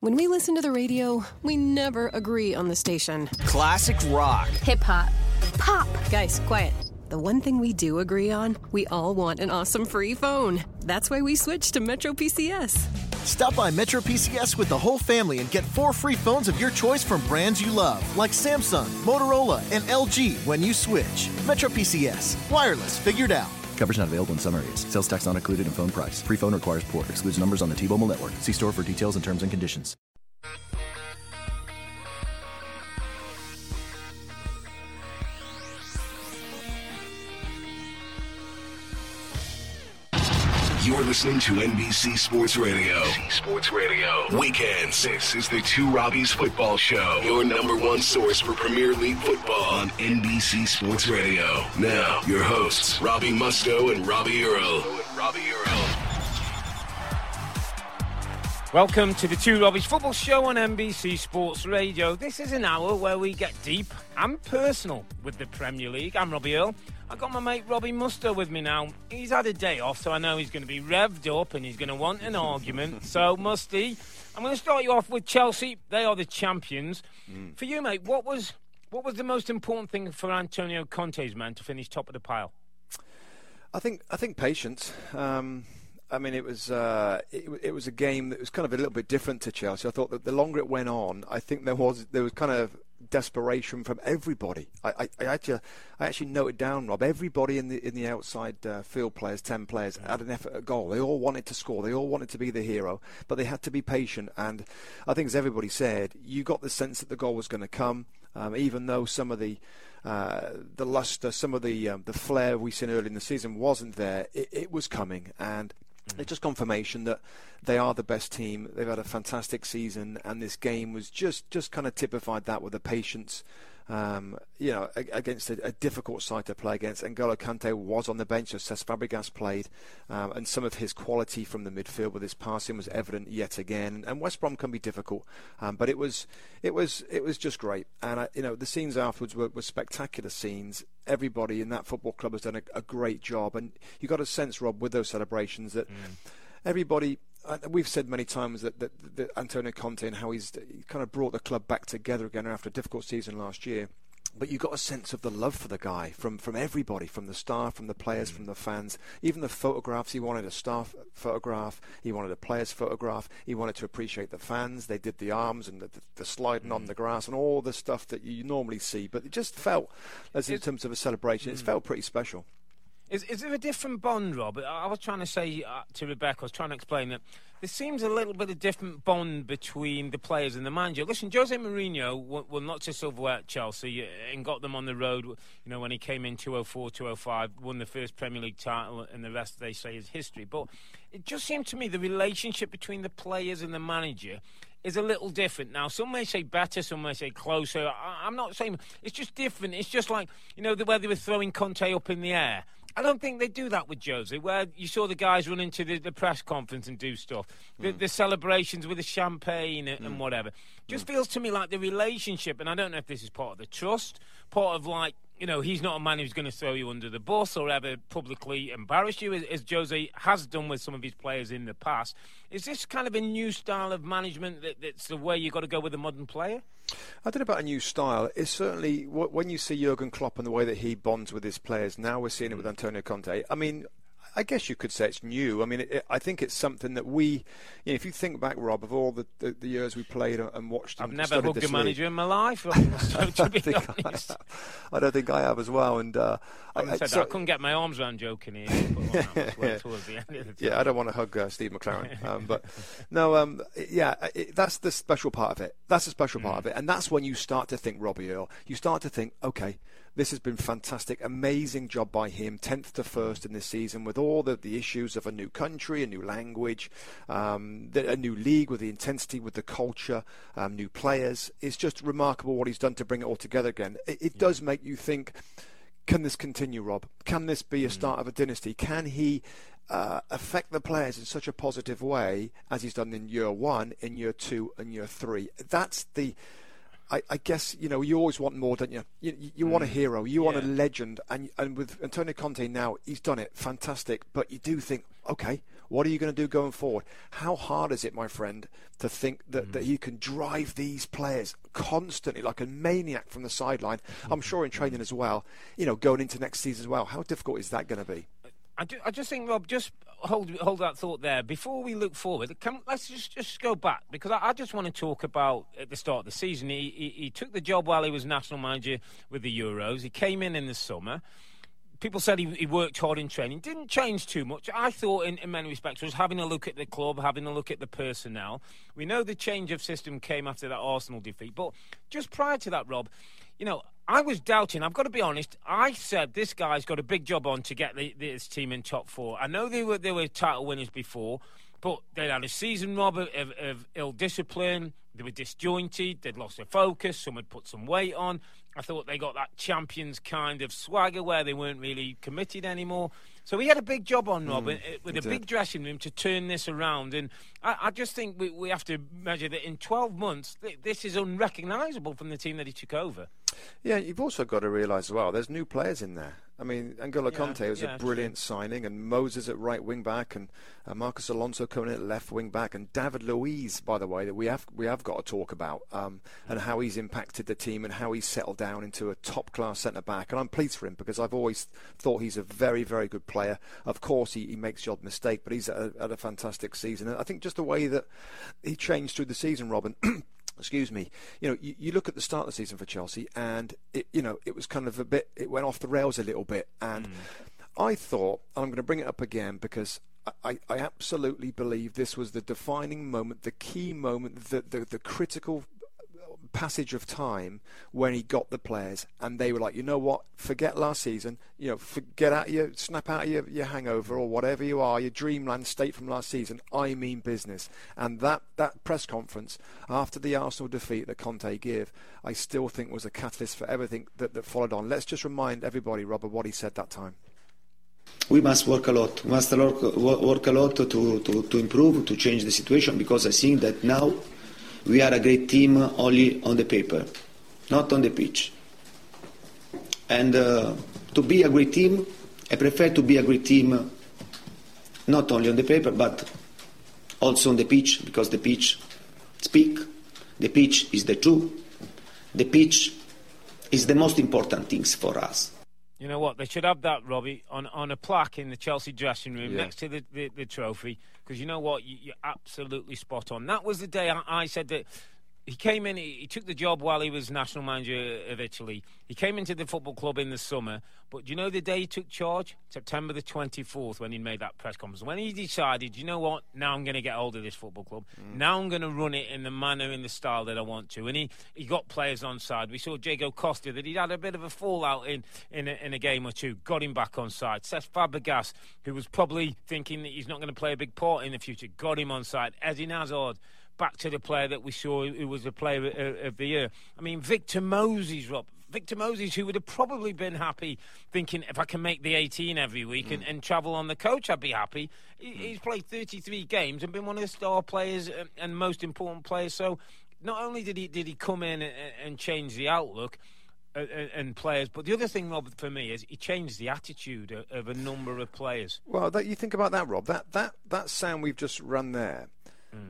When we listen to the radio, we never agree on the station. Classic rock. Hip-hop. Pop. Guys, quiet. The one thing we do agree on, we all want an awesome free phone. That's why we switched to MetroPCS. Stop by MetroPCS with the whole family and get 4 free phones of your choice from brands you love, like Samsung, Motorola, and LG when you switch. MetroPCS. Wireless figured out. Coverage not available in some areas. Sales tax not included in phone price. Free phone requires port. Excludes numbers on the T-Mobile network. See store for details and terms and conditions. You're listening to NBC Sports Radio. NBC Sports Radio. Weekends. This is the Two Robbies Football Show. Your number one source for Premier League football on NBC Sports Radio. Now, your hosts, Robbie Mustoe and Robbie Earle. Welcome to the Two Robbies Football Show on NBC Sports Radio. This is an hour where we get deep and personal with the Premier League. I'm Robbie Earle. I got my mate Robbie Mustoe with me now. He's had a day off, so I know he's going to be revved up and he's going to want an argument. So, Musty, I'm going to start you off with Chelsea. They are the champions. For you, mate, what was the most important thing for Antonio Conte's men to finish top of the pile? I think patience. I mean, it was a game that was kind of a little bit different to Chelsea. I thought that the longer it went on, I think there was kind of desperation from everybody. I actually noted down, Rob, everybody in the outside field players, 10 players, had an effort at goal. They all wanted to score. They all wanted to be the hero, but they had to be patient. And I think, as everybody said, you got the sense that the goal was going to come, even though some of the luster, some of the flair we've seen early in the season wasn't there. It was coming, and it's just confirmation that they are the best team. They've had a fantastic season, and this game was just kind of typified that with the patience, against a difficult side to play against. N'Golo Kante was on the bench, so Cesc Fabregas played, and some of his quality from the midfield with his passing was evident yet again. And West Brom can be difficult, but it was just great. And the scenes afterwards were spectacular scenes. Everybody in that football club has done a great job, and you got a sense, Rob, with those celebrations that everybody. We've said many times that Antonio Conte and how he's kind of brought the club back together again after a difficult season last year. But you got a sense of the love for the guy from everybody, from the staff, from the players, from the fans. Even the photographs, he wanted a staff photograph, he wanted a player's photograph, he wanted to appreciate the fans. They did the arms and the sliding on the grass and all the stuff that you normally see. But it just felt, in terms of a celebration, it felt pretty special. Is there a different bond, Rob? I was trying to say to Rebecca, I was trying to explain that there seems a little bit of different bond between the players and the manager. Listen, Jose Mourinho won lots of silverware at Chelsea and got them on the road, when he came in 2004, 2005, won the first Premier League title, and the rest, they say, is history. But it just seemed to me the relationship between the players and the manager is a little different now. Some may say better, some may say closer. I'm not saying it's just different. It's just like, the way they were throwing Conte up in the air. I don't think they do that with Jose, where you saw the guys run into the press conference and do stuff. The celebrations with the champagne and whatever. Just feels to me like the relationship, and I don't know if this is part of the trust, part of he's not a man who's going to throw you under the bus or ever publicly embarrass you, as Jose has done with some of his players in the past. Is this kind of a new style of management that's the way you've got to go with a modern player? I don't know about a new style. It's certainly, when you see Jurgen Klopp and the way that he bonds with his players, now we're seeing it with Antonio Conte. I mean, I guess you could say it's new. I mean, I think it's something that if you think back, Rob, of all the years we played and watched. I've never hugged a manager in my life, so to be honest. I don't think I have as well. And I couldn't get my arms around joking here. Towards the end of the time. Yeah, I don't want to hug Steve McLaren. That's the special part of it. That's the special part of it. And that's when you start to think, Robbie Earle, okay, This has been fantastic, amazing job by him, 10th to 1st in this season, with all the issues of a new country, a new language, a new league, with the intensity, with the culture, new players. It's just remarkable what he's done to bring it all together again. It does make you think, can this continue, Rob? Can this be a start of a dynasty? Can he affect the players in such a positive way as he's done in year one, in year two, and year three? That's the... I guess, you know, you always want more, don't you? You want a hero, you want a legend, and with Antonio Conte now, he's done it, fantastic. But you do think, okay, what are you going to do going forward? How hard is it, my friend, to think that he can drive these players constantly like a maniac from the sideline? I'm sure in training as well, you know, going into next season as well. How difficult is that going to be? I just think, Rob, just hold that thought there. Before we look forward, let's just go back, because I just want to talk about at the start of the season. He took the job while he was national manager with the Euros. He came in the summer. People said he worked hard in training. Didn't change too much. I thought in many respects was having a look at the club, having a look at the personnel. We know the change of system came after that Arsenal defeat. But just prior to that, Rob, you know, I was doubting. I've got to be honest. I said this guy's got a big job on to get this team in top four. I know they were title winners before, but they had a season, Rob, of ill discipline. They were disjointed. They'd lost their focus. Some had put some weight on. I thought they got that champions kind of swagger where they weren't really committed anymore. So he had a big job on, Rob, with a big dressing room to turn this around. And I just think we have to measure that in 12 months, this is unrecognisable from the team that he took over. Yeah, you've also got to realise as well, there's new players in there. I mean, N'Golo Kanté was a brilliant signing, and Moses at right wing back, and Marcos Alonso coming in at left wing back, and David Luiz, by the way, that we have got to talk about, and how he's impacted the team and how he's settled down into a top-class centre-back. And I'm pleased for him, because I've always thought he's a very, very good player. Of course, he makes the odd mistake, but he's had a fantastic season. And I think just the way that he changed through the season, Robin... Excuse me. You know, you look at the start of the season for Chelsea, and it was kind of a bit. It went off the rails a little bit, and I thought, and I'm going to bring it up again because I absolutely believe this was the defining moment, the key moment, the critical passage of time when he got the players, and they were like, you know what, forget last season, you know, snap out of your hangover or whatever you are, your dreamland state from last season. I mean business. And that press conference after the Arsenal defeat that Conte gave, I still think was a catalyst for everything that followed on. Let's just remind everybody, Robert, what he said that time. We must work a lot. We must work a lot to improve, to change the situation, because I think that now we are a great team only on the paper, not on the pitch. And to be a great team, I prefer to be a great team not only on the paper, but also on the pitch, because the pitch speaks, the pitch is the truth, the pitch is the most important things for us. You know what? They should have that, Robbie, on a plaque in the Chelsea dressing room next to the trophy, because you know what? You're absolutely spot on. That was the day I said that he came in, he took the job while he was national manager of Italy. He came into the football club in the summer, but you know the day he took charge? September the 24th, when he made that press conference. When he decided, you know what? Now I'm going to get hold of this football club. Now I'm going to run it in the manner, in the style that I want to. And he got players on side. We saw Diego Costa, that he'd had a bit of a fallout in a game or two. Got him back on side. Cesc Fabregas, who was probably thinking that he's not going to play a big part in the future, got him on side. Eden Hazard, back to the player that we saw who was the player of the year. I mean, Victor Moses, Rob. Victor Moses, who would have probably been happy thinking, if I can make the 18 every week and travel on the coach, I'd be happy. He's played 33 games and been one of the star players and most important players. So not only did he come in and change the outlook and players, but the other thing, Rob, for me, is he changed the attitude of a number of players. Well, you think about that, Rob. That sound we've just run there,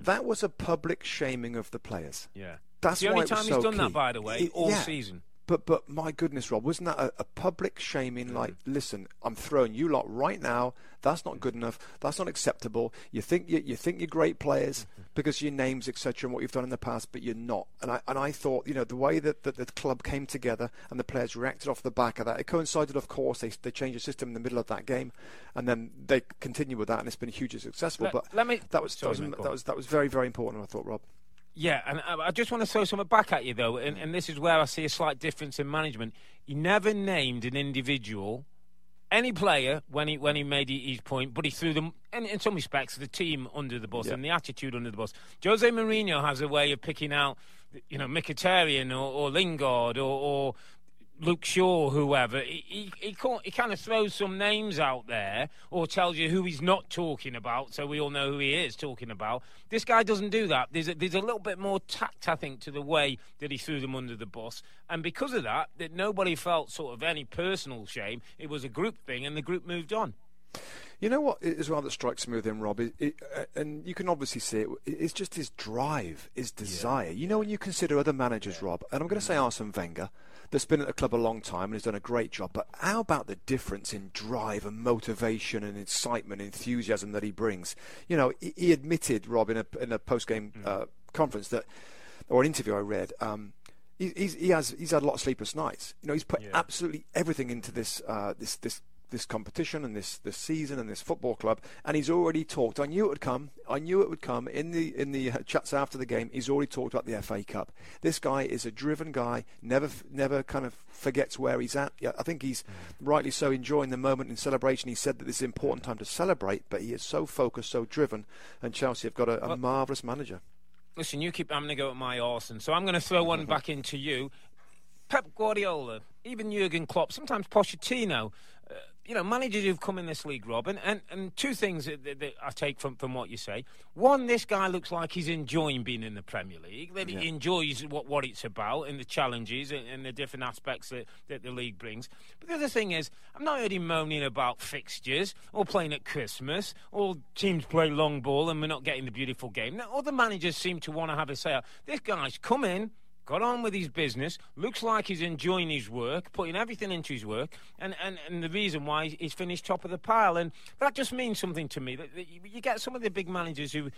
that was a public shaming of the players. Yeah, that's the only time he's done that, by the way, all season. But my goodness, Rob, wasn't that a public shaming? Like, listen, I'm throwing you lot right now. That's not good enough. That's not acceptable. You think you're great players because of your names, etc., and what you've done in the past, but you're not. And I thought, you know, the way that the club came together and the players reacted off the back of that, it coincided, of course. They changed the system in the middle of that game, and then they continued with that, and it's been hugely successful. But that was very, very important, I thought, Rob. Yeah, and I just want to throw something back at you, though, and this is where I see a slight difference in management. He never named an individual, any player, when he made his point, but he threw them, and in some respects, the team under the bus and the attitude under the bus. Jose Mourinho has a way of picking out, you know, Mkhitaryan or Lingard or Luke Shaw, whoever. He kind of throws some names out there or tells you who he's not talking about, so we all know who he is talking about. This guy doesn't do that. There's a little bit more tact, I think, to the way that he threw them under the bus. And because of that nobody felt sort of any personal shame. It was a group thing, and the group moved on. You know what as well that strikes me with him, Rob, and you can obviously see it, it's just his drive, his desire. You know, when you consider other managers, Rob, and I'm going to say Arsene Wenger, that's been at the club a long time and has done a great job, but how about the difference in drive and motivation and incitement, enthusiasm that he brings? You know, he admitted, Rob, in a post-game conference that, or an interview I read, he's had a lot of sleepless nights. You know, he's put absolutely everything into this competition and this season and this football club, and he's already talked. I knew it would come in the chats after the game. He's already talked about the FA Cup. This guy is a driven guy, never kind of forgets where he's at. Yeah, I think he's rightly so enjoying the moment in celebration. He said that this is an important time to celebrate, but he is so focused, so driven, and Chelsea have got a marvellous manager. Listen, I'm going to go at my Arsenal, so I'm going to throw one back into you. Pep Guardiola, even Jurgen Klopp, sometimes Pochettino, you know, managers who've come in this league, Rob, and two things that I take from what you say. One, this guy looks like he's enjoying being in the Premier League, that he enjoys what it's about and the challenges and the different aspects that the league brings. But the other thing is, I've not heard him moaning about fixtures or playing at Christmas or teams play long ball and we're not getting the beautiful game. Now, other managers seem to want to have a say. This guy's come in, got on with his business, looks like he's enjoying his work, putting everything into his work, and the reason why he's finished top of the pile. And that just means something to me, that you get some of the big managers who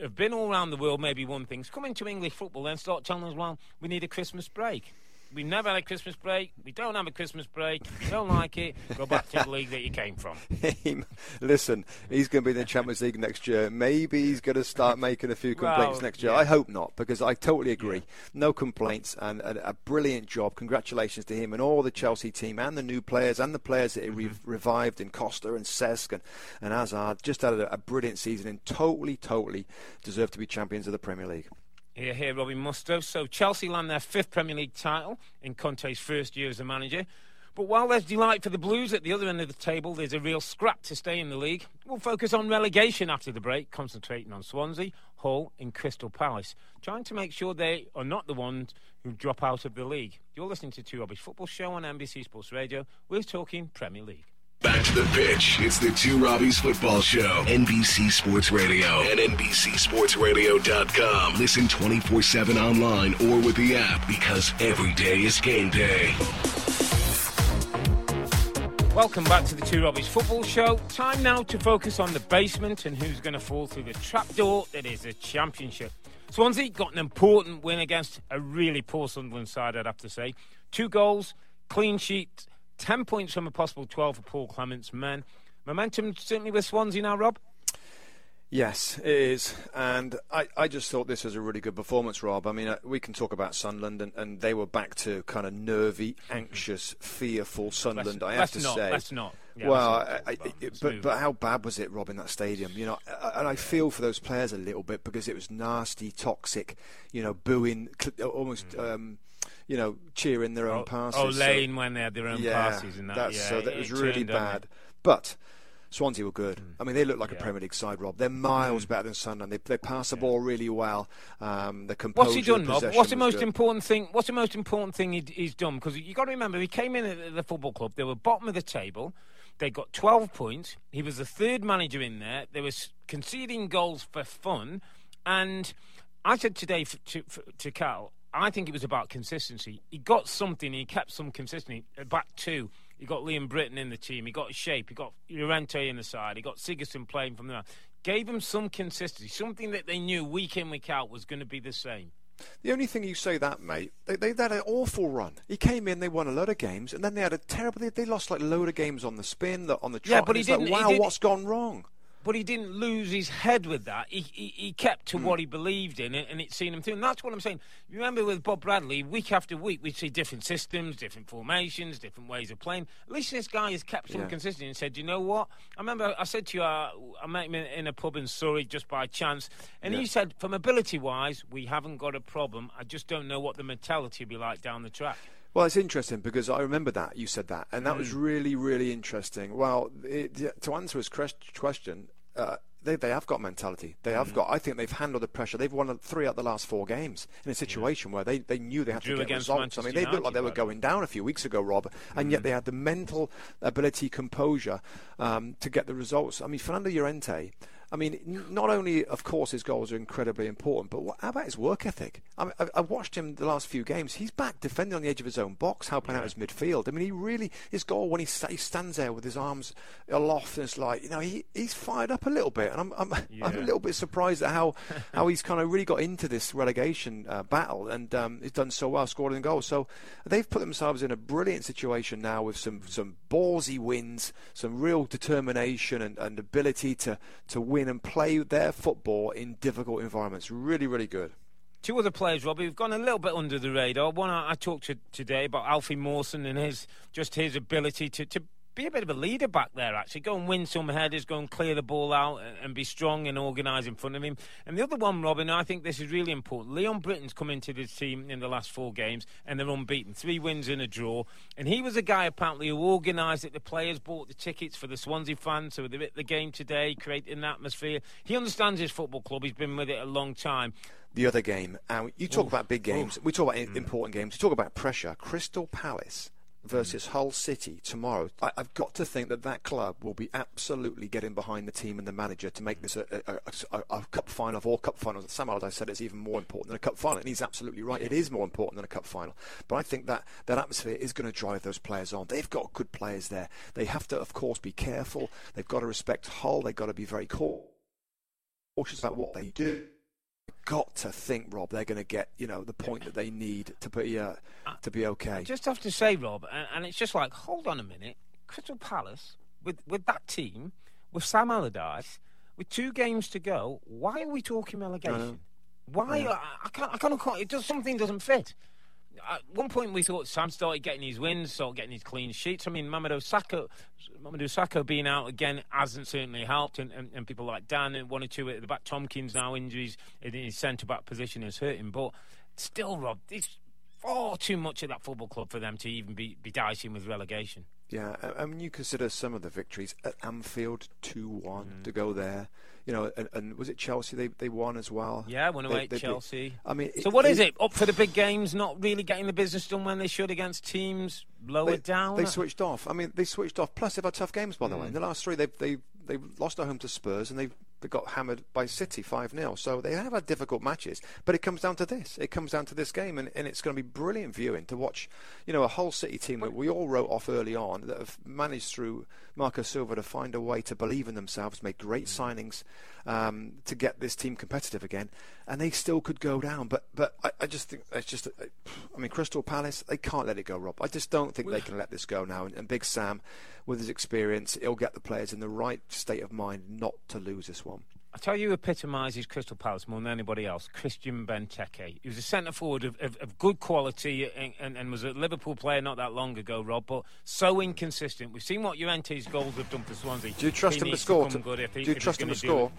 have been all around the world, maybe won things, come into English football and start telling us, well, we need a Christmas break. We've never had a Christmas break. We don't have a Christmas break. You don't like it. Go back to the league that you came from. Listen, he's going to be in the Champions League next year. Maybe he's going to start making a few complaints next year. I hope not, because I totally agree. No complaints, and a brilliant job. Congratulations to him and all the Chelsea team and the new players and the players that he revived in Costa and Cesc and Hazard. Just had a brilliant season and totally deserve to be champions of the Premier League. Here, Robbie Mustoe. So Chelsea land their 5th Premier League title in Conte's first year as a manager. But while there's delight for the Blues at the other end of the table, there's a real scrap to stay in the league. We'll focus on relegation after the break, concentrating on Swansea, Hull and Crystal Palace, trying to make sure they are not the ones who drop out of the league. You're listening to Two Robbies Football Show on NBC Sports Radio. We're talking Premier League. Back to the pitch. It's the Two Robbies Football Show. NBC Sports Radio and NBCSportsRadio.com. Listen 24/7 online or with the app, because every day is game day. Welcome back to the Two Robbies Football Show. Time now to focus on the basement and who's going to fall through the trapdoor that is the Championship. Swansea got an important win against a really poor Sunderland side, I'd have to say. 2 goals, clean sheet, 10 points from a possible 12 for Paul Clement's men. Momentum certainly with Swansea now, Rob? Yes, it is. And I just thought this was a really good performance, Rob. I mean, we can talk about Sunderland, and they were back to kind of nervy, anxious, fearful Sunderland, I have to say. That's not. Yeah, well, but how bad was it, Rob, in that stadium? You know, and I feel for those players a little bit, because it was nasty, toxic, you know, booing, almost... you know, cheering their own passes. When they had their own passes and that. That was really bad. But Swansea were good. I mean, they look like a Premier League side, Rob. They're miles better than Sunderland. They pass the ball really well. The composure. What's he done, Rob? What's the most important thing he's done? Because you got to remember, he came in at the football club. They were bottom of the table. They got 12 points. He was the 3rd manager in there. They were conceding goals for fun. And I said today to Cal, I think it was about consistency. He got something, he kept some consistency. Back 2, he got Liam Britton in the team, he got shape, he got Llorente in the side, he got Sigurdsson playing from there. Gave him some consistency, something that they knew week in, week out was going to be the same. The only thing you say that, mate, they had an awful run. He came in, they won a load of games, and then they had a terrible... They lost like a load of games on the spin, on the trot. Yeah, but he didn't... Like, wow, what's gone wrong? But he didn't lose his head with that. He kept to what he believed in, and it seen him through. And that's what I'm saying. You remember with Bob Bradley, week after week, we'd see different systems, different formations, different ways of playing. At least this guy has kept some consistency and said, you know what? I remember I said to you, I met him in a pub in Surrey just by chance, and he said, from ability-wise, we haven't got a problem. I just don't know what the mentality will be like down the track. Well, it's interesting because I remember that you said that, and that was really, really interesting. Well, to answer his question, they have got mentality. They have got. I think they've handled the pressure. They've won 3 out of the last 4 games in a situation where they knew they had to get results. Manchester United, they looked like they were going down a few weeks ago, Rob, and yet they had the mental ability, composure to get the results. I mean, Fernando Llorente. I mean, not only, of course, his goals are incredibly important, but how about his work ethic? I mean, I watched him the last few games. He's back defending on the edge of his own box, helping out his midfield. I mean, he really, his goal when he stands there with his arms aloft, and it's like, you know, he's fired up a little bit. And I'm a little bit surprised at how he's kind of really got into this relegation battle, and he's done so well, scored in goals. So they've put themselves in a brilliant situation now with some ballsy wins, some real determination and ability to win and play their football in difficult environments. Really, really good. 2 other players, Robbie, who've gone a little bit under the radar. One I talked to today about Alfie Mawson and his ability to be a bit of a leader back there, actually. Go and win some headers, go and clear the ball out and be strong and organised in front of him. And the other one, Robin, I think this is really important. Leon Britton's come into this team in the last 4 games and they're unbeaten. 3 wins and a draw. And he was a guy, apparently, who organised it. The players bought the tickets for the Swansea fans, so they're at the game today, creating an atmosphere. He understands his football club. He's been with it a long time. The other game, and you talk about big games. We talk about important games. We talk about pressure. Crystal Palace versus Hull City tomorrow. I've got to think that club will be absolutely getting behind the team and the manager to make this a cup final of all cup finals. Sam Allardyce said it's even more important than a cup final, and he's absolutely right. It is more important than a cup final. But I think that atmosphere is going to drive those players on. They've got good players there. They have to, of course, be careful. They've got to respect Hull. They've got to be very cautious about what they do. Got to think, Rob, they're going to get, you know, the point that they need to be okay. I just have to say, Rob, and it's just like, hold on a minute, Crystal Palace with that team, with Sam Allardyce, with 2 games to go, why are we talking relegation? Why? Yeah. I can't. Something doesn't fit. At one point we thought Sam started getting his wins, started getting his clean sheets. I mean, Mamadou Sakho being out again hasn't certainly helped, and people like Dan and 1 or 2 at the back. Tompkins now, injuries in his centre-back position has hurt him. But still, Rob, it's far too much at that football club for them to even be dicing with relegation. Yeah, I mean, you consider some of the victories at Anfield, 2-1 to go there. You know, and was it Chelsea they won as well? Yeah, 1-8 Chelsea. I mean, so what is it? Up for the big games, not really getting the business done when they should against teams lower down? They switched off. I mean, they switched off. Plus, they've had tough games, by the way. In the last 3, they lost at home to Spurs, and they got hammered by City 5-0. So they have had difficult matches, but it comes down to this. It comes down to this game, and it's going to be brilliant viewing to watch, you know, a Hull City team that we all wrote off early on that have managed through Marco Silva to find a way to believe in themselves, make great signings to get this team competitive again, and they still could go down. But I just think it's just, I mean, Crystal Palace, they can't let it go, Rob. I just don't think they can let this go now. And Big Sam, with his experience, he'll get the players in the right state of mind not to lose this one. I tell you who epitomises Crystal Palace more than anybody else, Christian Benteke. He was a centre-forward of good quality and was a Liverpool player not that long ago, Rob, but so inconsistent. We've seen what Llorente's goals have done for Swansea. Do you trust him to score? Do you trust him to score?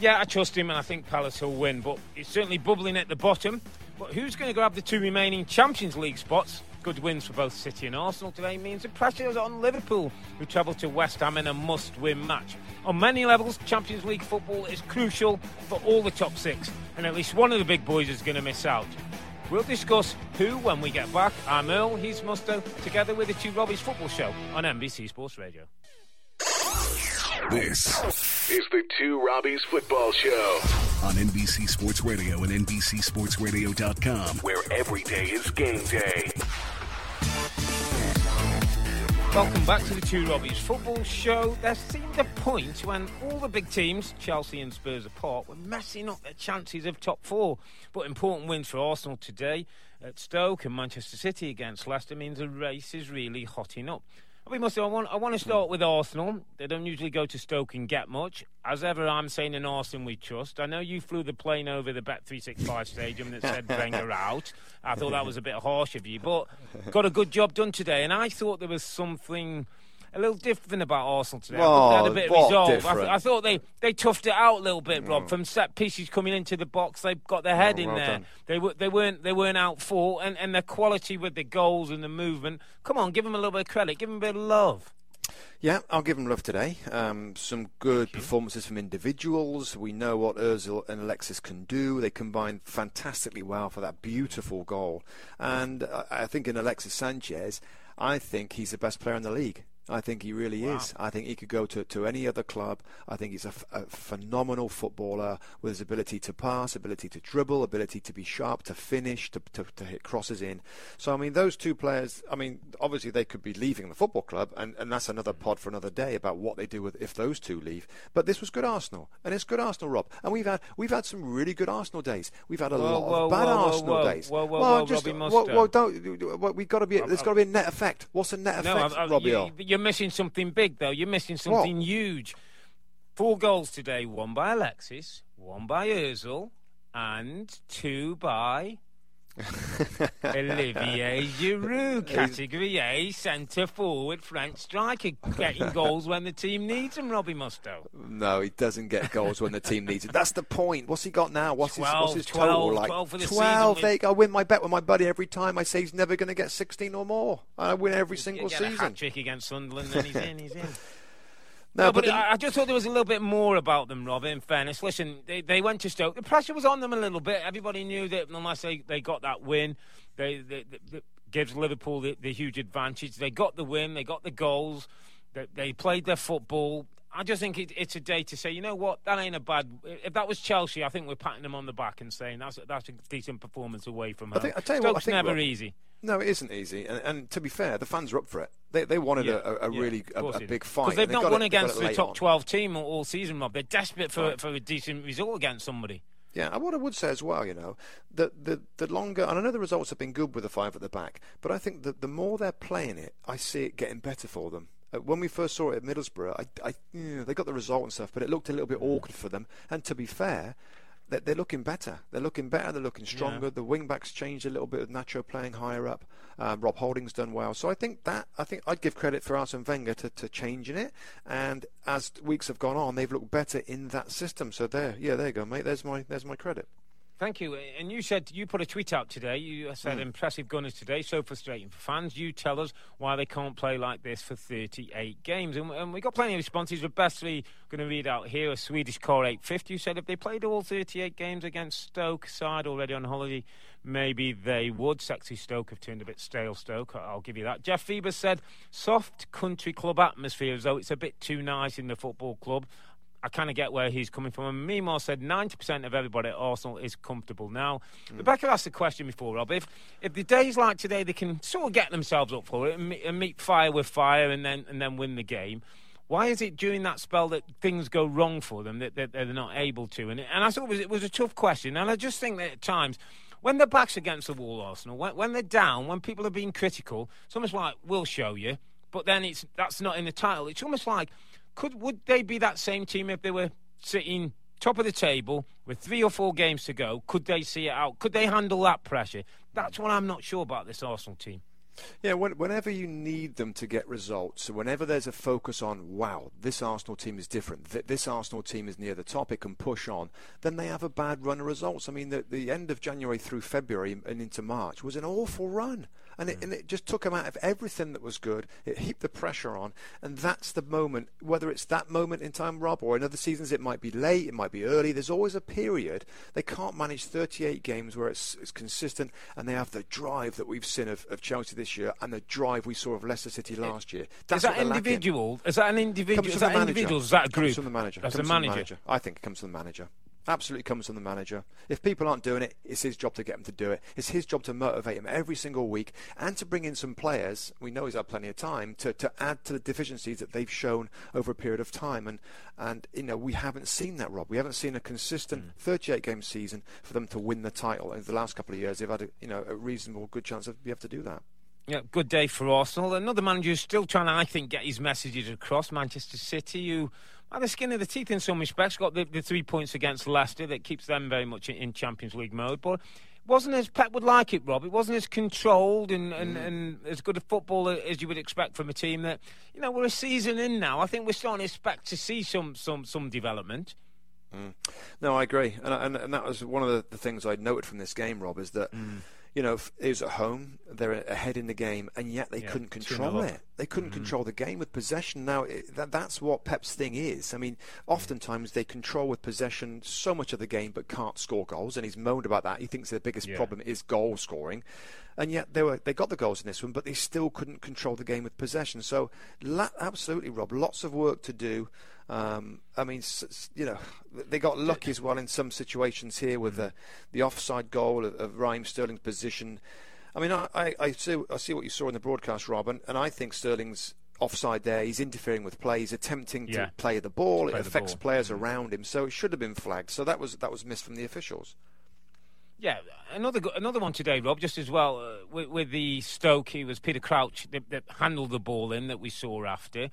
Yeah, I trust him, and I think Palace will win, but it's certainly bubbling at the bottom. But who's going to grab the 2 remaining Champions League spots? Good wins for both City and Arsenal today means the pressure is on Liverpool, who travel to West Ham in a must-win match. On many levels, Champions League football is crucial for all the top 6, and at least one of the big boys is going to miss out. We'll discuss who when we get back. I'm Earl, he's Mustoe, together with the Two Robbies Football Show on NBC Sports Radio. This is the Two Robbies Football Show on NBC Sports Radio and NBCSportsRadio.com, where every day is game day. Welcome back to the Two Robbies Football Show. There seemed a point when all the big teams, Chelsea and Spurs apart, were messing up their chances of top 4. But important wins for Arsenal today at Stoke and Manchester City against Leicester means the race is really hotting up. Robbie Mustoe, I want to start with Arsenal. They don't usually go to Stoke and get much. As ever, I'm saying in Arsenal we trust. I know you flew the plane over the Bet365 stadium that said Wenger out. I thought that was a bit harsh of you, but got a good job done today. And I thought there was something a little different about Arsenal today. Oh, I thought they had a bit of resolve. I thought they toughed it out a little bit, Rob. From set pieces coming into the box, they've got their head in well there. Done. They weren't out for, and their quality with the goals and the movement. Come on, give them a little bit of credit, give them a bit of love. Yeah, I'll give them love today. Some good performances from individuals. We know what Ozil and Alexis can do. They combined fantastically well for that beautiful goal. And I think in Alexis Sanchez, I think he's the best player in the league. I think he really is. I think he could go to any other club. I think he's a phenomenal footballer with his ability to pass, ability to dribble, ability to be sharp, to finish, to hit crosses in. So, I mean, those two players, I mean, obviously they could be leaving the football club, and that's another pod for another day about what they do with if those two leave. But this was good Arsenal, and it's good Arsenal, Rob. And we've had some really good Arsenal days. We've had a lot of bad Arsenal days. There's got to be a net effect. What's a net effect, Robbie Earle? You're missing something big, though. You're missing something huge. 4 goals today, 1 by Alexis, 1 by Ozil, and 2 by Olivier Giroud, Category A centre-forward French striker, getting goals when the team needs him, Robbie Mustoe. No, he doesn't get goals when the team needs him. That's the point. What's he got now? What's his total like? 12 for the 12 season. I win my bet with my buddy every time. I say he's never going to get 16 or more. I win every single season. Get a hat-trick against Sunderland, then he's in. No, but I just thought there was a little bit more about them, Rob, in fairness. Listen, they went to Stoke. The pressure was on them a little bit. Everybody knew that unless they got that win, they gives Liverpool the huge advantage. They got the win. They got the goals. They played their football. I just think it's a day to say, you know what, that ain't a bad... If that was Chelsea, I think we're patting them on the back and saying that's a decent performance away from home. Stoke's never easy. No, it isn't easy. And to be fair, the fans are up for it. They wanted a really big fight. Because they've not won against the top 12 team all season, Rob. They're desperate for a decent result against somebody. Yeah, and what I would say as well, you know, the longer... And I know the results have been good with the 5 at the back, but I think that the more they're playing it, I see it getting better for them. When we first saw it at Middlesbrough, they got the result and stuff, but it looked a little bit awkward for them. And to be fair... They're looking better. They're looking better. They're looking stronger. Yeah. The wing backs changed a little bit with Nacho playing higher up. Rob Holding's done well. So I think I'd give credit for Arsene Wenger to changing it. And as weeks have gone on, they've looked better in that system. So there you go, mate. There's my credit. Thank you. And you said you put a tweet out today. You said impressive Gunners today, so frustrating for fans. You tell us why they can't play like this for 38 games. And we got plenty of responses. We're basically going to read out here a Swedish Car 850. You said if they played all 38 games against Stoke side already on holiday, maybe they would. Sexy Stoke have turned a bit stale, Stoke. I'll give you that. Jeff Fieber said soft country club atmosphere, as though it's a bit too nice in the football club. I kind of get where he's coming from. And Mimar said 90% of everybody at Arsenal is comfortable now. Rebecca asked the question before, Rob. If the days like today, they can sort of get themselves up for it and meet fire with fire and then win the game, why is it during that spell that things go wrong for them, that they're not able to? And I thought it was a tough question. And I just think that at times... When their back's against the wall, Arsenal, when they're down, when people are being critical, it's almost like, we'll show you, but then that's not in the title. It's almost like, would they be that same team if they were sitting top of the table with 3 or 4 games to go? Could they see it out? Could they handle that pressure? That's what I'm not sure about this Arsenal team. Yeah, whenever you need them to get results, whenever there's a focus on, wow, this Arsenal team is different, this Arsenal team is near the top, it can push on, then they have a bad run of results. I mean, the end of January through February and into March was an awful run. And it just took them out of everything that was good. It heaped the pressure on. And that's the moment, whether it's that moment in time, Rob, or in other seasons it might be late, it might be early. There's always a period. They can't manage 38 games where it's consistent and they have the drive that we've seen of Chelsea this year and the drive we saw of Leicester City last year. Is that an individual? Is that a group? It comes from the manager. I think it comes from the manager. Absolutely comes from the manager. If people aren't doing it, it's his job to get them to do it. It's his job to motivate them every single week and to bring in some players, we know he's had plenty of time, to add to the deficiencies that they've shown over a period of time. And you know, we haven't seen that, Rob. We haven't seen a consistent 38-game season for them to win the title. In the last couple of years, they've had a reasonable good chance of being able to do that. Yeah, good day for Arsenal. Another manager who's still trying to, I think, get his messages across, Manchester City, who, by the skin of the teeth in some respects, got the 3 points against Leicester. That keeps them very much in Champions League mode. But it wasn't as Pep would like it, Rob. It wasn't as controlled and as good a football as you would expect from a team that, you know, we're a season in now. I think we're starting to expect to see some development. Mm. No, I agree. And that was one of the things I noted from this game, Rob, is that... Mm. You know, it was at home, they're ahead in the game, and yet they couldn't control it. They couldn't control the game with possession. Now, that's what Pep's thing is. I mean, oftentimes they control with possession so much of the game but can't score goals, and he's moaned about that. He thinks the biggest problem is goal scoring. And yet they got the goals in this one, but they still couldn't control the game with possession. So, absolutely, Rob, lots of work to do. I mean, you know, they got lucky as well in some situations here with the offside goal of Raheem Sterling's position. I mean, I see what you saw in the broadcast, Rob, and I think Sterling's offside there. He's interfering with play. He's attempting to play the ball. It affects players around him, so it should have been flagged. So that was missed from the officials. Yeah, another one today, Rob, just as well, with the Stoke, it was Peter Crouch that handled the ball in that we saw after.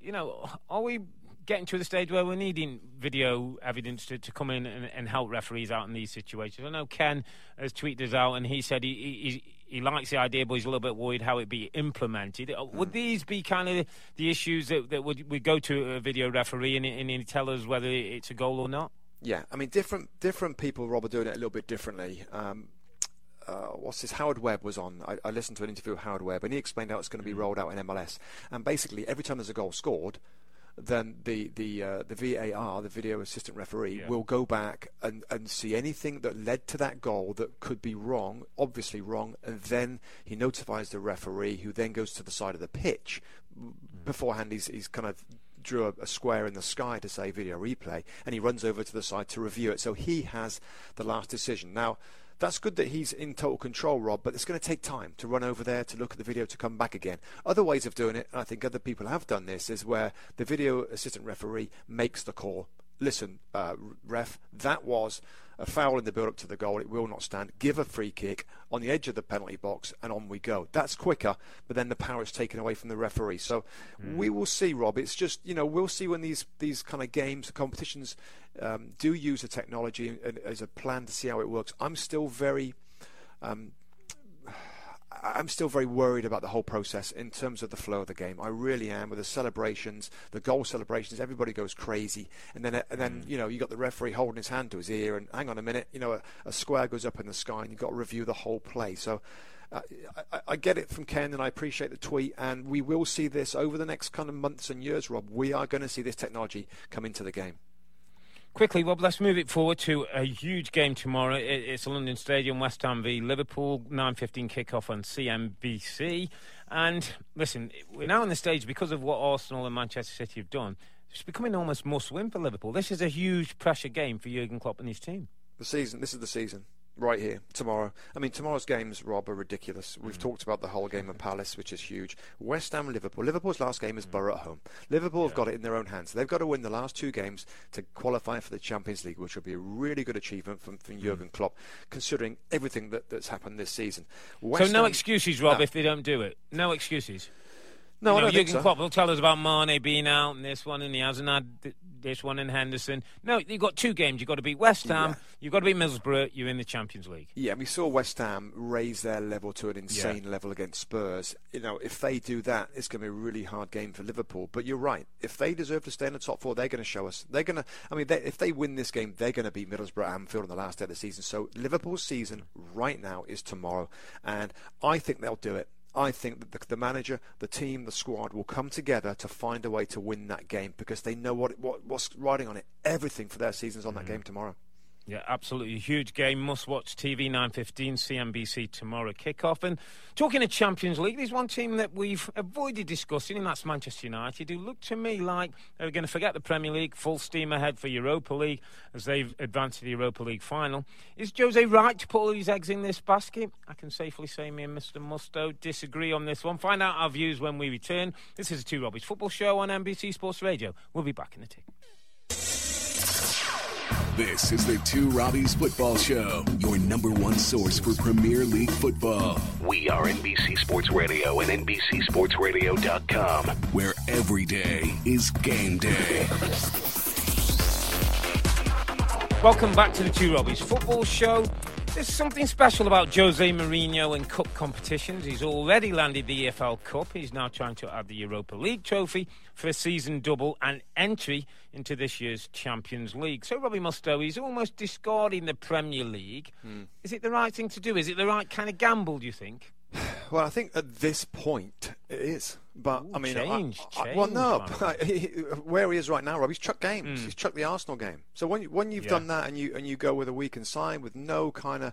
You know, are we getting to the stage where we're needing video evidence to come in and help referees out in these situations? I know Ken has tweeted us out and he said he likes the idea, but he's a little bit worried how it be implemented. Would these be kind of the issues that would go to a video referee and he'd tell us whether it's a goal or not? Yeah, I mean, different people, Rob, are doing it a little bit differently. What's this? Howard Webb was on. I listened to an interview with Howard Webb and he explained how it's going to be rolled out in MLS. And basically, every time there's a goal scored, then the VAR, the video assistant referee, will go back and see anything that led to that goal that could be wrong, obviously wrong, and then he notifies the referee, who then goes to the side of the pitch. Beforehand, he's kind of drew a square in the sky to say video replay, and he runs over to the side to review it. So he has the last decision. Now, that's good that he's in total control, Rob, but it's going to take time to run over there, to look at the video, to come back again. Other ways of doing it, and I think other people have done this, is where the video assistant referee makes the call. Listen, ref, that was a foul in the build-up to the goal. It will not stand. Give a free kick on the edge of the penalty box, and on we go. That's quicker, but then the power is taken away from the referee. So we will see, Rob. It's just, you know, we'll see when these kind of games, competitions do use the technology as a plan to see how it works. I'm still very worried about the whole process in terms of the flow of the game. I really am, with the celebrations, the goal celebrations. Everybody goes crazy, and then you know, you got the referee holding his hand to his ear, and hang on a minute, you know, a square goes up in the sky, and you've got to review the whole play. So I get it from Ken, and I appreciate the tweet, and we will see this over the next kind of months and years, Rob. We are going to see this technology come into the game. Quickly, Rob, let's move it forward to a huge game tomorrow. It's a London Stadium, West Ham v Liverpool, 9:15 kickoff on CNBC. And listen, we're now on the stage, because of what Arsenal and Manchester City have done, it's becoming almost must-win for Liverpool. This is a huge pressure game for Jurgen Klopp and his team. This is the season. Right here, tomorrow. I mean, tomorrow's games, Rob, are ridiculous. We've talked about the whole game of Palace, which is huge. West Ham, Liverpool. Liverpool's last game is Borough at home. Liverpool have got it in their own hands. They've got to win the last two games to qualify for the Champions League, which will be a really good achievement from Jurgen Klopp, considering everything that's happened this season. So no excuses, Rob, if they don't do it. No excuses. No, I don't think so. Jurgen Klopp will tell us about Mane being out and this one, and he hasn't had this one, in Henderson. No, you've got two games. You've got to beat West Ham. Yeah. You've got to beat Middlesbrough. You're in the Champions League. Yeah, we saw West Ham raise their level to an insane level against Spurs. You know, if they do that, it's going to be a really hard game for Liverpool. But you're right. If they deserve to stay in the top four, they're going to show us. They're going to. I mean, if they win this game, they're going to beat Middlesbrough at Anfield on the last day of the season. So Liverpool's season right now is tomorrow, and I think they'll do it. I think that the manager, the team, the squad will come together to find a way to win that game, because they know what's riding on it. Everything for their season's on that game tomorrow. Yeah, absolutely huge game. Must watch TV, 9:15 CNBC tomorrow kickoff. And talking of Champions League, there's one team that we've avoided discussing, and that's Manchester United, who look to me like they're going to forget the Premier League, full steam ahead for Europa League as they've advanced to the Europa League final. Is Jose right to put all his eggs in this basket? I can safely say me and Mr. Mustoe disagree on this one. Find out our views when we return. This is the Two Robbies Football Show on NBC Sports Radio. We'll be back in a tick. This is the Two Robbies Football Show, your number one source for Premier League football. We are NBC Sports Radio and NBCSportsRadio.com, where every day is game day. Welcome back to the Two Robbies Football Show. There's something special about Jose Mourinho in cup competitions. He's already landed the EFL Cup. He's now trying to add the Europa League trophy for a season double and entry into this year's Champions League. So Robbie Mustoe, he's almost discarding the Premier League. Is it the right thing to do? Is it the right kind of gamble, do you think? Well, I think at this point it is. But ooh, I mean, change. Well, no. But where he is right now, Rob, he's chucked games. He's chucked the Arsenal game. So when you've done that and you go with a week and sign with no kind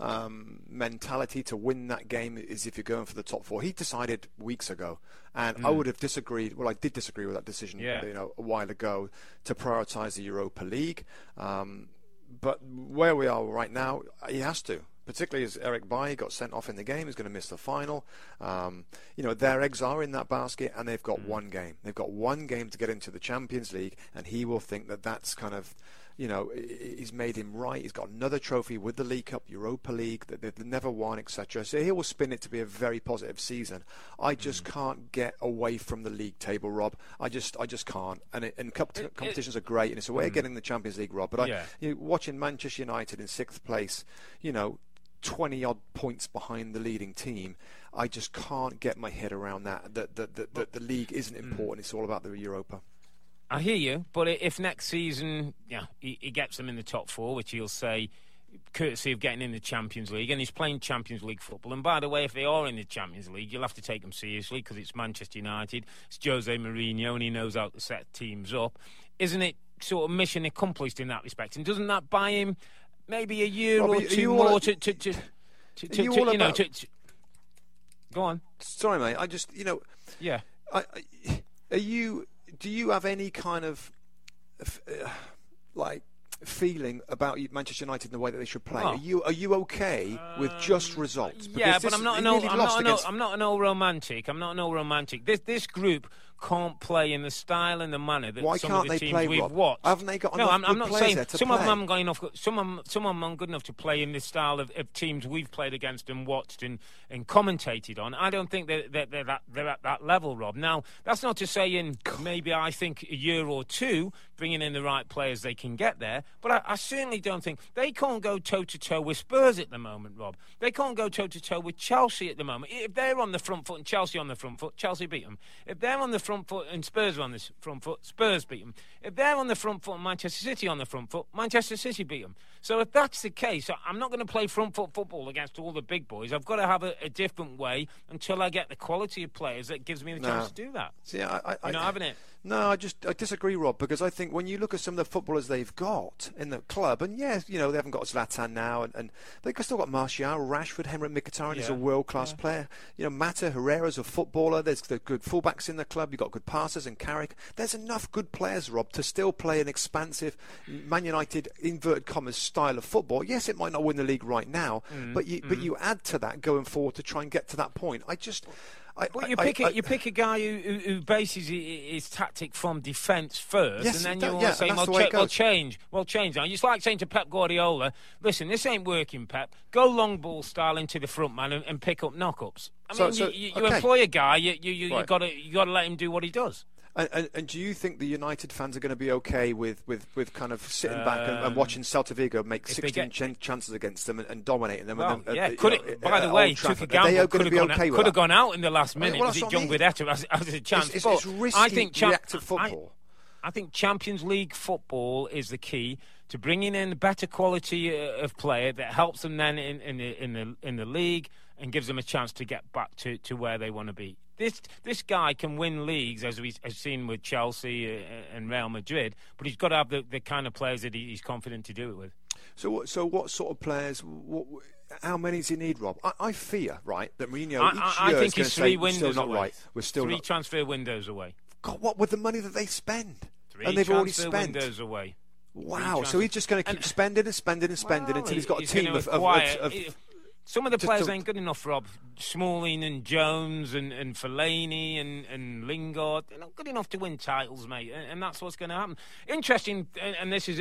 of mentality to win that game is if you're going for the top four. He decided weeks ago, and I would have disagreed. Well, I did disagree with that decision, a while ago to prioritise the Europa League. But where we are right now, he has to. Particularly as Eric Bailly got sent off in the game, he's going to miss the final. Their eggs are in that basket, and they've got one game. They've got one game to get into the Champions League, and he will think that that's kind of, he's made him right. He's got another trophy with the League Cup, Europa League, that they've never won, etc. So he will spin it to be a very positive season. I just can't get away from the league table, Rob. I just can't. And competitions are great, and it's a way of getting the Champions League, Rob. But watching Manchester United in 6th place, 20-odd points behind the leading team, I just can't get my head around that. That the league isn't important. It's all about the Europa. I hear you, but if next season he gets them in the top four, which he'll say, courtesy of getting in the Champions League, and he's playing Champions League football. And by the way, if they are in the Champions League, you'll have to take them seriously because it's Manchester United, it's Jose Mourinho, and he knows how to set teams up. Isn't it sort of mission accomplished in that respect? And doesn't that buy him maybe a year or two more to go on. Sorry, mate. I just, Yeah. Do you have any kind of feeling about Manchester United in the way that they should play? Are you okay with just results? Because I'm not an old romantic. This group can't play in the style and the manner that some of the teams we've watched. Haven't they got enough? No, I'm not saying some of them haven't got enough. Some of them aren't good enough to play in the style of teams we've played against and watched and commentated on. I don't think they're at that level, Rob. Now, that's not to say in maybe I think a year or two, bringing in the right players, they can get there. But I certainly don't think they can't go toe-to-toe with Spurs at the moment, Rob. They can't go toe-to-toe with Chelsea at the moment. If they're on the front foot and Chelsea on the front foot, Chelsea beat them. If they're on the front foot and Spurs are on the front foot, Spurs beat them. If they're on the front foot and Manchester City on the front foot, Manchester City beat them. So if that's the case, I'm not going to play front foot football against all the big boys. I've got to have a different way until I get the quality of players that gives me the chance to do that. See, haven't it? No, I disagree, Rob, because I think when you look at some of the footballers they've got in the club, and they haven't got Zlatan now, and they've still got Martial, Rashford, Henrikh Mkhitaryan is a world-class player. Mata, Herrera's a footballer. There's good fullbacks in the club. You've got good passers and Carrick. There's enough good players, Rob, to still play an expansive Man United, inverted commas, style of football. Yes, it might not win the league right now, but you add to that going forward to try and get to that point. You pick a guy who bases his tactic from defence first, yes, and then you always say, "We'll change." Now, it's like saying to Pep Guardiola, "Listen, this ain't working, Pep. Go long ball style into the front man and pick up knock-ups." You employ a guy, you got to let him do what he does. And do you think the United fans are going to be okay with kind of sitting back and watching Celta Vigo make 16 chances against them and dominating them? Well, took a gamble. Could have gone out in the last minute. Was it John Guidetto as a chance? It's risky, I think reactive football. I think Champions League football is the key to bringing in a better quality of player that helps them then in the league and gives them a chance to get back to where they want to be. This guy can win leagues, as we've seen with Chelsea and Real Madrid, but he's got to have the kind of players that he's confident to do it with. So what sort of players? How many does he need, Rob? I fear, right, that Mourinho each year is going to say, "We're still not right. We're still three transfer windows away." God, what with the money that they spend, and they've already spent windows away. Wow! So he's just going to keep spending and spending until he's got a team of Some of the players ain't good enough, Rob. Smalling and Jones and Fellaini and Lingard. They're not good enough to win titles, mate. And that's what's going to happen. Interesting, and this is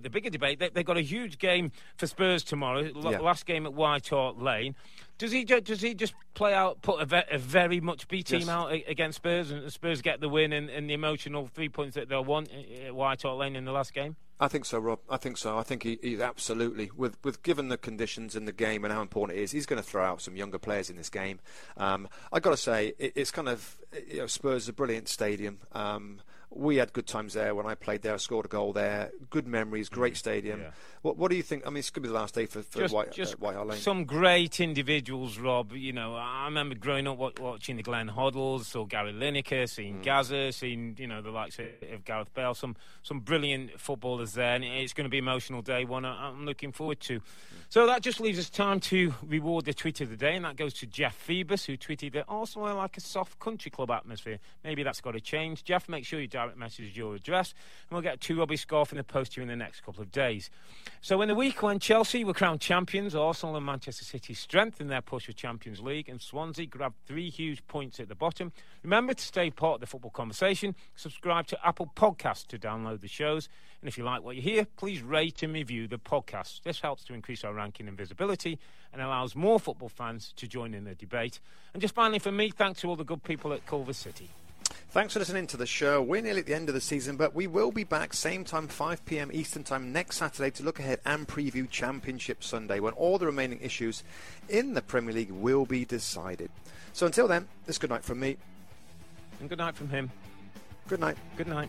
the bigger debate. They've got a huge game for Spurs tomorrow. Last game at White Hart Lane. Does he just play out, put a very much B team out against Spurs, and Spurs get the win and the emotional 3 points that they'll want at White Hart Lane in the last game? I think so, Rob. I think so. I think he's absolutely, with given the conditions in the game and how important it is, he's going to throw out some younger players in this game. I've got to say, it's kind of, you know, Spurs is a brilliant stadium. We had good times there when I played there. I scored a goal there. Good memories, great stadium. Yeah. What do you think? I mean, it's going to be the last day for White Hart Lane. Some great individuals, Rob. You know, I remember growing up watching the Glenn Hoddles, saw Gary Lineker, seeing Gazza, seeing, you know, the likes of Gareth Bale. Some brilliant footballers there. And it's going to be an emotional day, one I'm looking forward to. So that just leaves us time to reward the tweet of the day, and that goes to Jeff Phoebus, who tweeted that Arsenal are like a soft country club atmosphere. Maybe that's got to change. Jeff, make sure you direct message your address, and we'll get 2 Robbies scarf in the post to you in the next couple of days. So in the week when Chelsea were crowned champions, Arsenal and Manchester City strengthened their push for Champions League, and Swansea grabbed 3 huge points at the bottom. Remember to stay part of the football conversation. Subscribe to Apple Podcasts to download the shows, and if you like what you hear, please rate and review the podcast. This helps to increase our ranking and visibility and allows more football fans to join in the debate. And just finally from me, thanks to all the good people at Culver City. Thanks for listening to the show. We're nearly at the end of the season, but we will be back same time, 5 p.m. Eastern time next Saturday to look ahead and preview Championship Sunday, when all the remaining issues in the Premier League will be decided. So until then, it's good night from me. And good night from him. Good night. Good night.